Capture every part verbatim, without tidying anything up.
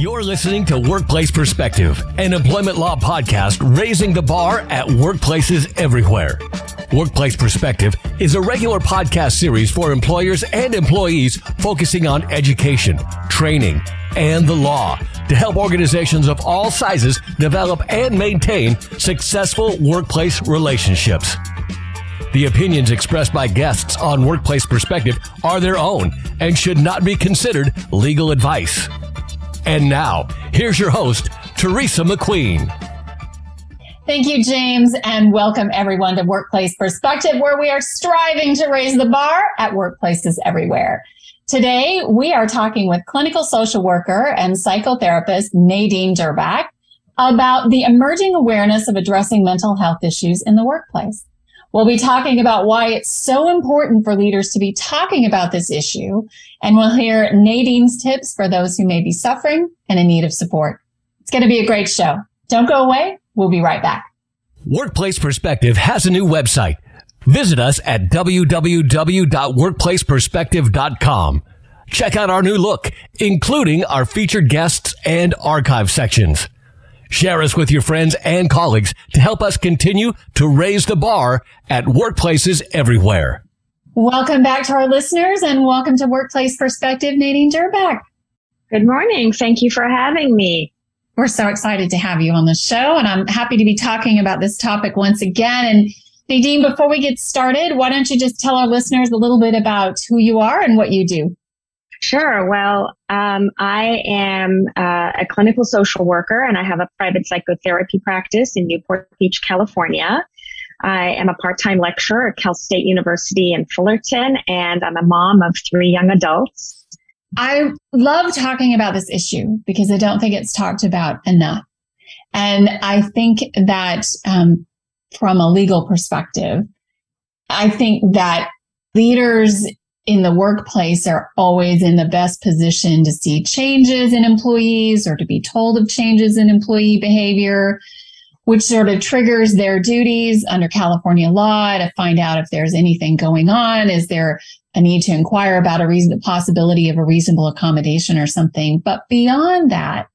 You're listening to Workplace Perspective, an employment law podcast raising the bar at workplaces everywhere. Workplace Perspective is a regular podcast series for employers and employees focusing on education, training, and the law to help organizations of all sizes develop and maintain successful workplace relationships. The opinions expressed by guests on Workplace Perspective are their own and should not be considered legal advice. And now, here's your host, Teresa McQueen. Thank you, James, and welcome everyone to Workplace Perspective, where we are striving to raise the bar at workplaces everywhere. Today, we are talking with clinical social worker and psychotherapist Nadine Durbach about the emerging awareness of addressing mental health issues in the workplace. We'll be talking about why it's so important for leaders to be talking about this issue, and we'll hear Nadine's tips for those who may be suffering and in need of support. It's going to be a great show. Don't go away. We'll be right back. Workplace Perspective has a new website. Visit us at w w w dot workplace perspective dot com. Check out our new look, including our featured guests and archive sections. Share us with your friends and colleagues to help us continue to raise the bar at workplaces everywhere. Welcome back to our listeners, and welcome to Workplace Perspective, Nadine Durbach. Good morning. Thank you for having me. We're so excited to have you on the show, and I'm happy to be talking about this topic once again. And Nadine, before we get started, why don't you just tell our listeners a little bit about who you are and what you do? Sure. Well, um, I am uh, a clinical social worker, and I have a private psychotherapy practice in Newport Beach, California. I am a part-time lecturer at Cal State University in Fullerton, and I'm a mom of three young adults. I love talking about this issue because I don't think it's talked about enough. And I think that um, from a legal perspective, I think that leaders in the workplace are always in the best position to see changes in employees or to be told of changes in employee behavior, which sort of triggers their duties under California law to find out if there's anything going on. Is there a need to inquire about a reason, the possibility of a reasonable accommodation or something? But beyond that,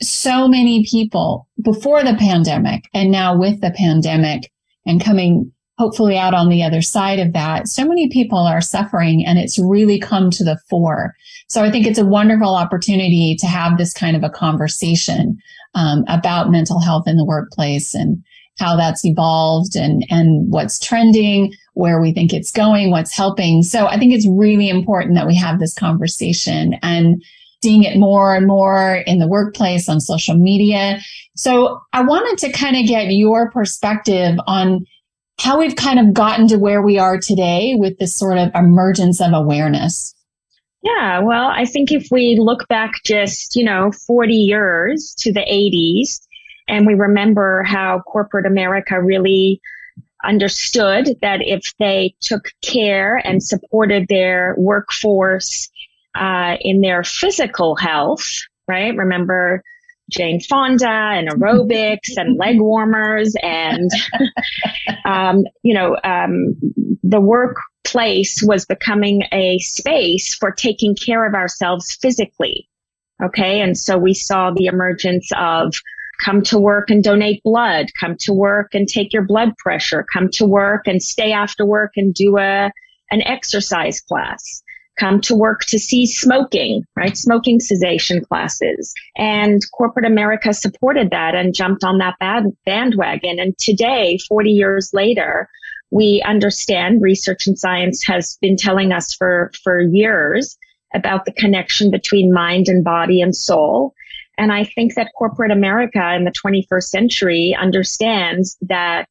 so many people before the pandemic and now with the pandemic and coming hopefully out on the other side of that, so many people are suffering, and it's really come to the fore. So I think it's a wonderful opportunity to have this kind of a conversation um, about mental health in the workplace and how that's evolved and, and what's trending, where we think it's going, what's helping. So I think it's really important that we have this conversation and seeing it more and more in the workplace, on social media. So I wanted to kind of get your perspective on how we've kind of gotten to where we are today with this sort of emergence of awareness. Yeah, well, I think if we look back just, you know, forty years to the eighties, and we remember how corporate America really understood that if they took care and supported their workforce uh, in their physical health, right? Remember Jane Fonda and aerobics and leg warmers and, um, you know, um, the workplace was becoming a space for taking care of ourselves physically. Okay. And so we saw the emergence of come to work and donate blood, come to work and take your blood pressure, come to work and stay after work and do a, an exercise class. Come to work to see smoking, right? Smoking cessation classes. And corporate America supported that and jumped on that bandwagon. And today, forty years later, we understand research and science has been telling us for, for years about the connection between mind and body and soul. And I think that corporate America in the twenty-first century understands that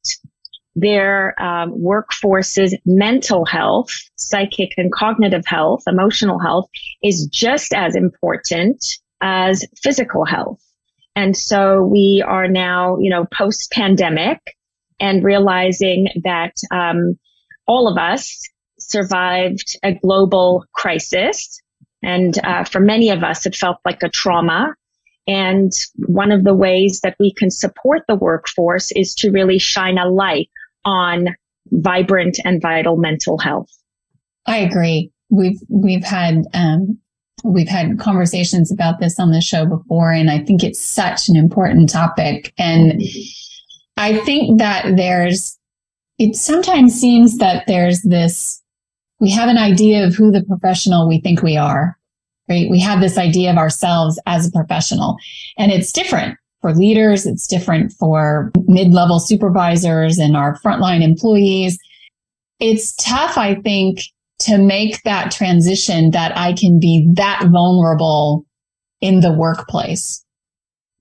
their um, workforce's mental health, psychic and cognitive health, emotional health is just as important as physical health. And so we are now, you know, post-pandemic and realizing that um, all of us survived a global crisis. And uh, for many of us, it felt like a trauma. And one of the ways that we can support the workforce is to really shine a light on vibrant and vital mental health. I agree. We've we've had um, We've had conversations about this on the show before, and I think it's such an important topic. And I think that there's, it sometimes seems that there's this, we have an idea of who the professional we think we are, right? We have this idea of ourselves as a professional, and it's different for leaders. It's different for mid-level supervisors and our frontline employees. It's tough, I think, to make that transition that I can be that vulnerable in the workplace,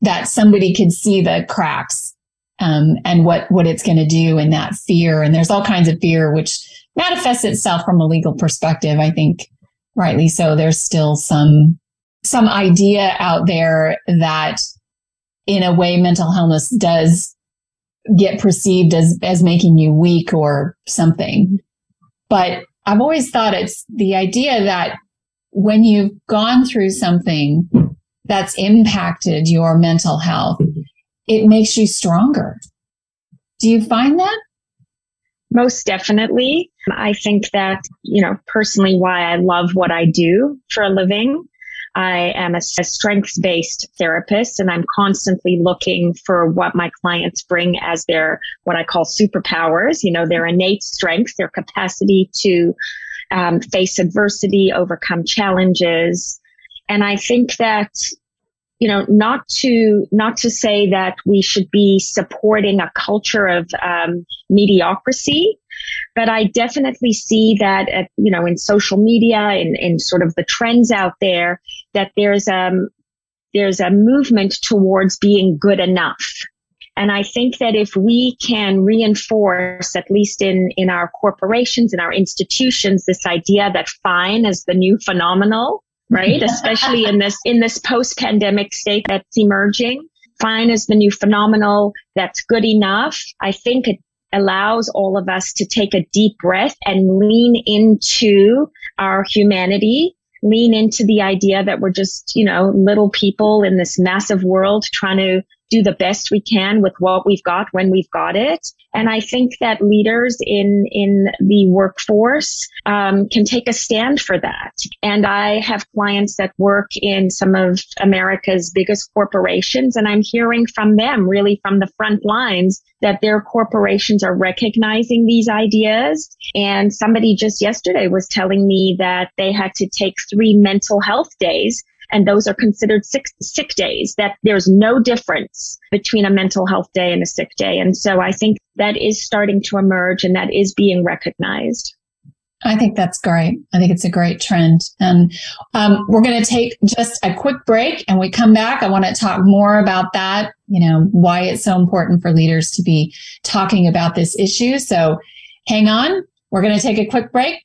that somebody could see the cracks um, and what, what it's going to do, and that fear. And there's all kinds of fear, which manifests itself from a legal perspective. I think rightly so. There's still some, some idea out there that in a way mental illness does get perceived as, as making you weak or something. But I've always thought it's the idea that when you've gone through something that's impacted your mental health, it makes you stronger. Do you find that? Most definitely. I think that, you know, personally why I love what I do for a living. I am a, a strengths-based therapist, and I'm constantly looking for what my clients bring as their, what I call superpowers, you know, their innate strengths, their capacity to um, face adversity, overcome challenges. And I think that, you know, not to, not to say that we should be supporting a culture of um, mediocrity, but I definitely see that, at, you know, in social media, in, in sort of the trends out there, that there's um there's a movement towards being good enough. And I think that if we can reinforce, at least in, in our corporations, in our institutions, this idea that fine is the new phenomenal, right? Especially in this in this post-pandemic state that's emerging, fine is the new phenomenal, that's good enough. I think it allows all of us to take a deep breath and lean into our humanity, lean into the idea that we're just, you know, little people in this massive world trying to do the best we can with what we've got when we've got it. And I think that leaders in, in the workforce um, can take a stand for that. And I have clients that work in some of America's biggest corporations, and I'm hearing from them, really from the front lines, that their corporations are recognizing these ideas. And somebody just yesterday was telling me that they had to take three mental health days, and those are considered sick, sick days, that there's no difference between a mental health day and a sick day. And so I think that is starting to emerge, and that is being recognized. I think that's great. I think it's a great trend. And um, we're going to take just a quick break, and we come back. I want to talk more about that, you know, why it's so important for leaders to be talking about this issue. So hang on. We're going to take a quick break,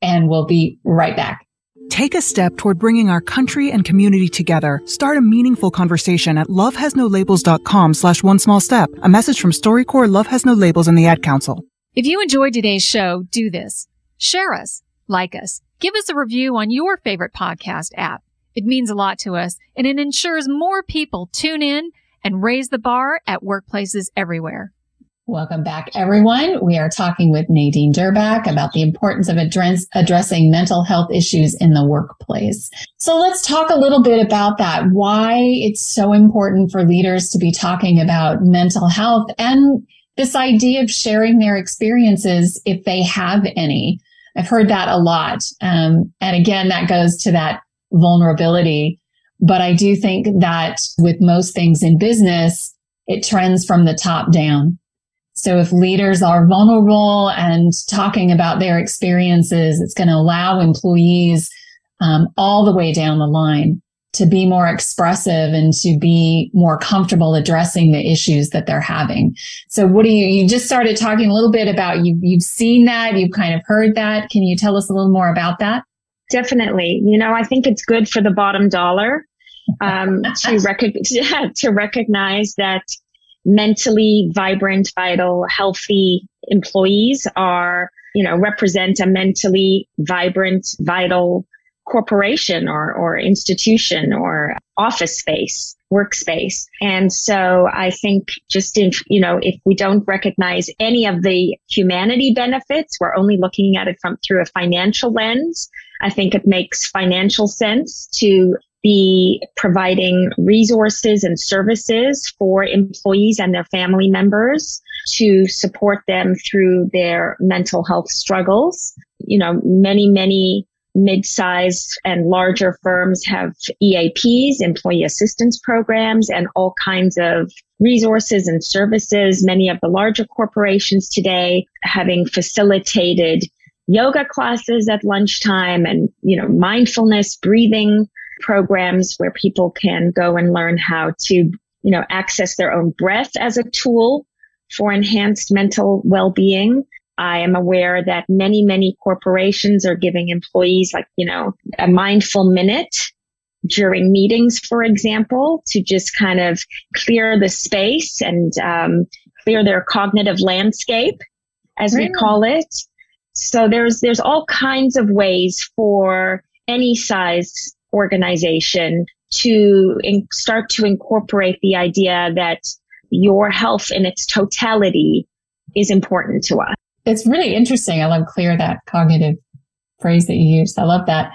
and we'll be right back. Take a step toward bringing our country and community together. Start a meaningful conversation at lovehasnolabels.com slash one small step. A message from StoryCorps, Love Has No Labels, and the Ad Council. If you enjoyed today's show, do this. Share us, like us, give us a review on your favorite podcast app. It means a lot to us, and it ensures more people tune in and raise the bar at workplaces everywhere. Welcome back, everyone. We are talking with Nadine Durbach about the importance of address, addressing mental health issues in the workplace. So let's talk a little bit about that, why it's so important for leaders to be talking about mental health and this idea of sharing their experiences if they have any. I've heard that a lot. Um, and again, that goes to that vulnerability. But I do think that with most things in business, it trends from the top down. So if leaders are vulnerable and talking about their experiences, it's going to allow employees um, all the way down the line to be more expressive and to be more comfortable addressing the issues that they're having. So what do you, you just started talking a little bit about, you, you've seen that, you've kind of heard that. Can you tell us a little more about that? Definitely. You know, I think it's good for the bottom dollar um, to, rec- yeah, to recognize that mentally vibrant, vital, healthy employees are, you know, represent a mentally vibrant, vital corporation or, or institution or office space, workspace. And so I think just if, you know, if we don't recognize any of the humanity benefits, we're only looking at it from through a financial lens. I think it makes financial sense to be providing resources and services for employees and their family members to support them through their mental health struggles. You know, many, many mid-sized and larger firms have E A Ps, employee assistance programs, and all kinds of resources and services. Many of the larger corporations today, having facilitated yoga classes at lunchtime and, you know, mindfulness, breathing programs where people can go and learn how to, you know, access their own breath as a tool for enhanced mental well-being. I am aware that many, many corporations are giving employees, like, you know, a mindful minute during meetings, for example, to just kind of clear the space and um, clear their cognitive landscape, as Really? we call it. So there's there's all kinds of ways for any size organization to in, start to incorporate the idea that your health in its totality is important to us. It's really interesting. I love clear, that cognitive phrase that you used. I love that.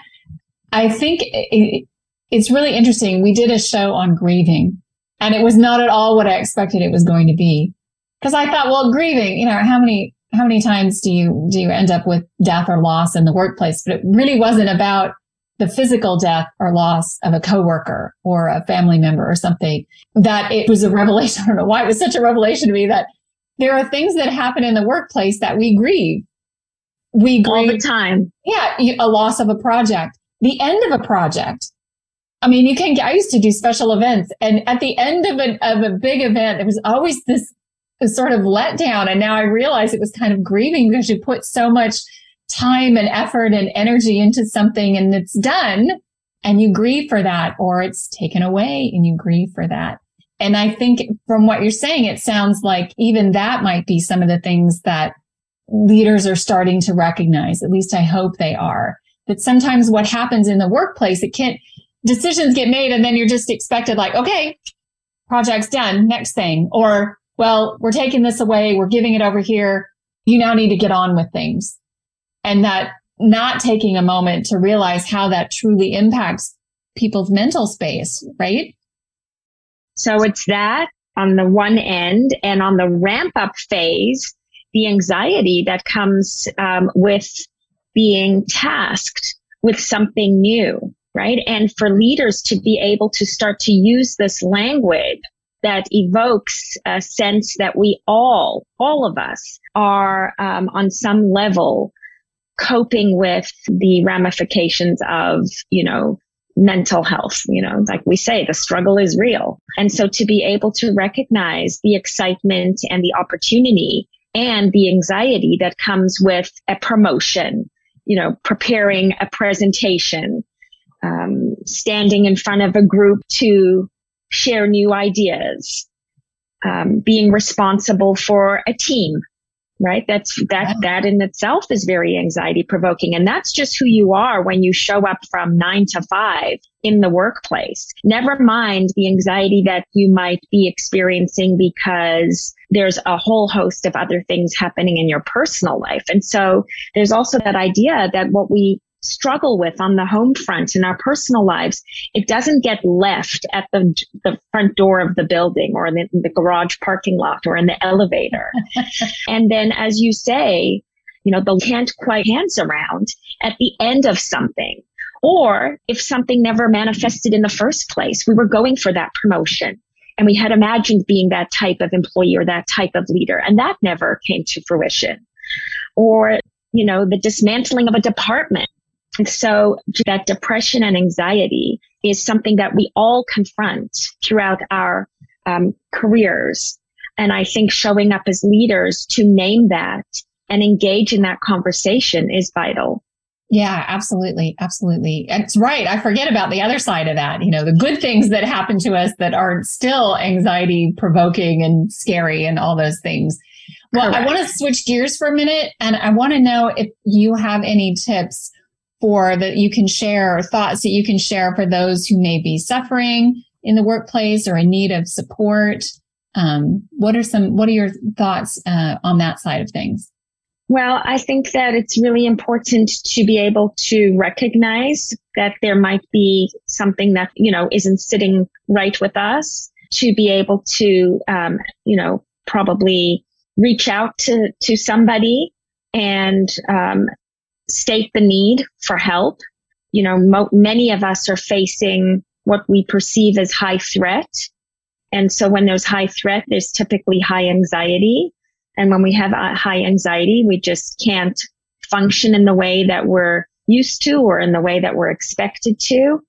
I think it, it's really interesting. We did a show on grieving, and it was not at all what I expected it was going to be. Because I thought, well, grieving, you know, how many how many times do you do you end up with death or loss in the workplace? But it really wasn't about the physical death or loss of a coworker or a family member or something. That it was a revelation. I don't know why it was such a revelation to me that there are things that happen in the workplace that we grieve. We grieve all the time. Yeah, a loss of a project, the end of a project. I mean, you can. I used to do special events, and at the end of an of a big event, there was always this, this sort of letdown. And now I realize it was kind of grieving because you put so much time and effort and energy into something, and it's done, and you grieve for that, or it's taken away, and you grieve for that. And I think from what you're saying, it sounds like even that might be some of the things that leaders are starting to recognize. At least I hope they are. That sometimes what happens in the workplace, it can't, decisions get made and then you're just expected, like, okay, project's done, next thing. Or, well, we're taking this away, we're giving it over here. You now need to get on with things. And that not taking a moment to realize how that truly impacts people's mental space, right? So it's that on the one end, and on the ramp up phase, the anxiety that comes um, with being tasked with something new, right? And for leaders to be able to start to use this language that evokes a sense that we all, all of us are um, on some level coping with the ramifications of, you know, mental health. You know, like we say, the struggle is real. And so to be able to recognize the excitement and the opportunity and the anxiety that comes with a promotion, you know, preparing a presentation, um, standing in front of a group to share new ideas, um, being responsible for a team, right? That's that, that in itself is very anxiety provoking. And that's just who you are when you show up from nine to five in the workplace. Never mind the anxiety that you might be experiencing because there's a whole host of other things happening in your personal life. And so there's also that idea that what we struggle with on the home front in our personal lives, it doesn't get left at the the front door of the building or in the, the garage parking lot or in the elevator. And then, as you say, you know, the can't quite hands around at the end of something, or if something never manifested in the first place, we were going for that promotion and we had imagined being that type of employee or that type of leader, and that never came to fruition. Or, you know, the dismantling of a department. And so that depression and anxiety is something that we all confront throughout our um, careers. And I think showing up as leaders to name that and engage in that conversation is vital. Yeah, absolutely. Absolutely. That's right. I forget about the other side of that. You know, the good things that happen to us that aren't still anxiety provoking and scary and all those things. Well, correct. I want to switch gears for a minute, and I want to know if you have any tips for that you can share, or thoughts that you can share for those who may be suffering in the workplace or in need of support. Um, what are some, what are your thoughts uh, on that side of things? Well, I think that it's really important to be able to recognize that there might be something that, you know, isn't sitting right with us, to be able to, um, you know, probably reach out to, to somebody and um, state the need for help. You know, mo- many of us are facing what we perceive as high threat. And so when there's high threat, there's typically high anxiety. And when we have high anxiety, we just can't function in the way that we're used to or in the way that we're expected to.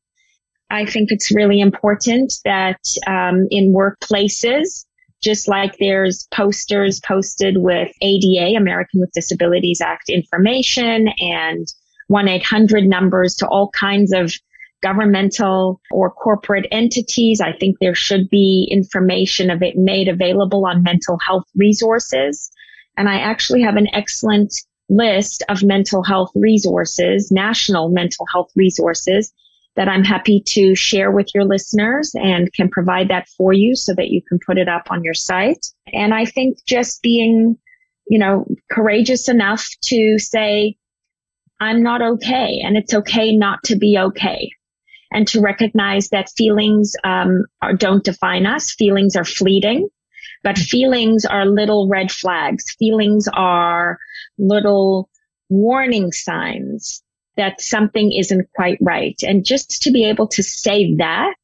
I think it's really important that um, in workplaces, just like there's posters posted with A D A, American with Disabilities Act information, and one eight hundred numbers to all kinds of governmental or corporate entities, I think there should be information of it made available on mental health resources. And I actually have an excellent list of mental health resources, national mental health resources, that I'm happy to share with your listeners and can provide that for you so that you can put it up on your site. And I think just being, you know, courageous enough to say, I'm not okay, and it's okay not to be okay. And to recognize that feelings um, are, don't define us. Feelings are fleeting, but feelings are little red flags. Feelings are little warning signs that something isn't quite right. And just to be able to say that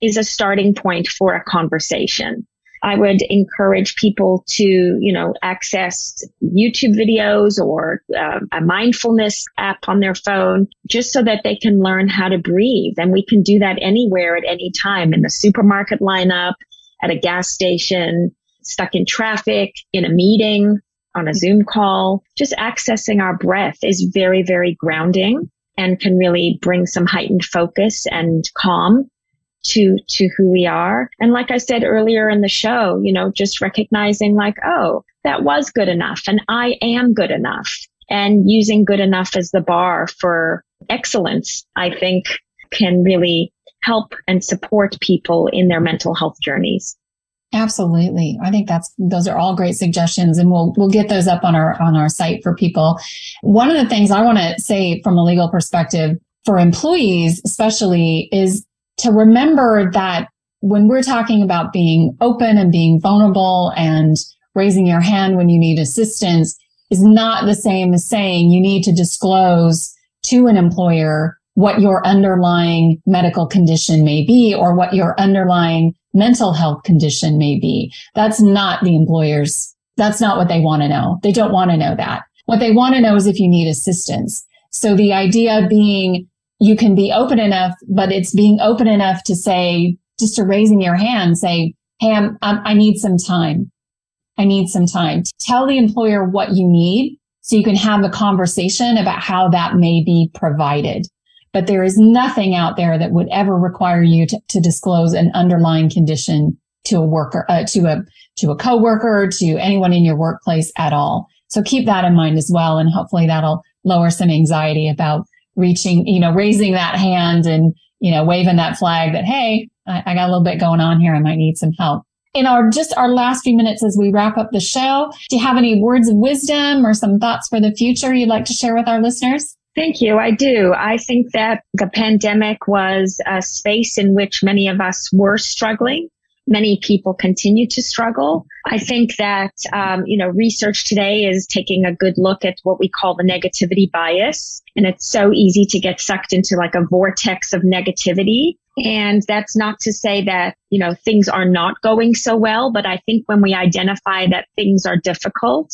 is a starting point for a conversation. I would encourage people to, you know, access YouTube videos or uh, a mindfulness app on their phone, just so that they can learn how to breathe. And we can do that anywhere at any time, in the supermarket lineup, at a gas station, stuck in traffic, in a meeting, on a Zoom call. Just accessing our breath is very, very grounding and can really bring some heightened focus and calm to to who we are. And like I said earlier in the show, you know, just recognizing like, oh, that was good enough and I am good enough, and using good enough as the bar for excellence, I think can really help and support people in their mental health journeys. Absolutely. I think that's, those are all great suggestions, and we'll, we'll get those up on our, on our site for people. One of the things I want to say from a legal perspective for employees, especially, is to remember that when we're talking about being open and being vulnerable and raising your hand when you need assistance is not the same as saying you need to disclose to an employer what your underlying medical condition may be or what your underlying mental health condition may be. That's not the employer's. That's not what they want to know. They don't want to know that. What they want to know is if you need assistance. So the idea being, you can be open enough, but it's being open enough to say, just to raising your hand, say, hey, I'm, I'm, I need some time. I need some time. Tell the employer what you need so you can have a conversation about how that may be provided. But there is nothing out there that would ever require you to, to disclose an underlying condition to a worker, uh, to a to a coworker, to anyone in your workplace at all. So keep that in mind as well. And hopefully that'll lower some anxiety about reaching, you know, raising that hand and, you know, waving that flag that, hey, I, I got a little bit going on here. I might need some help. In our just our last few minutes as we wrap up the show, do you have any words of wisdom or some thoughts for the future you'd like to share with our listeners? Thank you. I do. I think that the pandemic was a space in which many of us were struggling. Many people continue to struggle. I think that, um, you know, research today is taking a good look at what we call the negativity bias. And it's so easy to get sucked into like a vortex of negativity. And that's not to say that, you know, things are not going so well. But I think when we identify that things are difficult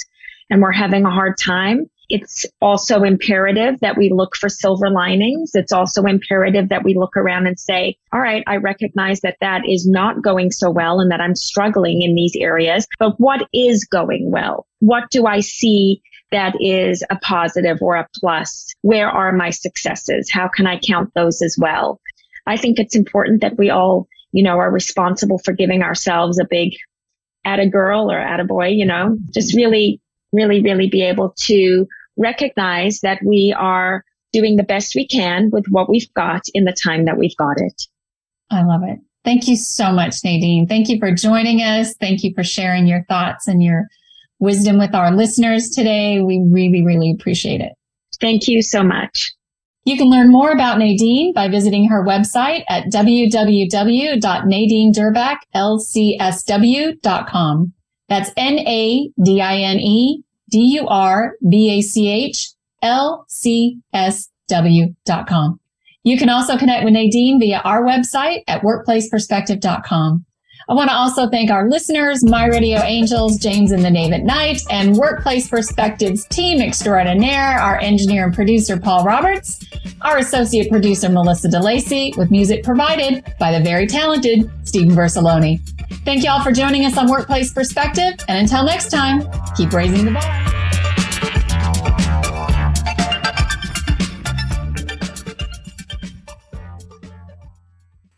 and we're having a hard time, it's also imperative that we look for silver linings. It's also imperative that we look around and say, all right, I recognize that that is not going so well and that I'm struggling in these areas, but what is going well? What do I see that is a positive or a plus? Where are my successes? How can I count those as well? I think it's important that we all, you know, are responsible for giving ourselves a big atta girl or attaboy, you know, just really, really, really be able to recognize that we are doing the best we can with what we've got in the time that we've got it. I love it. Thank you so much, Nadine. Thank you for joining us. Thank you for sharing your thoughts and your wisdom with our listeners today. We really, really appreciate it. Thank you so much. You can learn more about Nadine by visiting her website at w w w dot nadine durbach l c s w dot com. That's N A D I N E D U R B A C H L C S W dot com. You can also connect with Nadine via our website at workplace perspective dot com. I want to also thank our listeners, My Radio Angels, James and the Nave at Night, and Workplace Perspectives team extraordinaire, our engineer and producer, Paul Roberts, our associate producer, Melissa DeLacy, with music provided by the very talented Stephen Versaloni. Thank you all for joining us on Workplace Perspective, and until next time, keep raising the bar.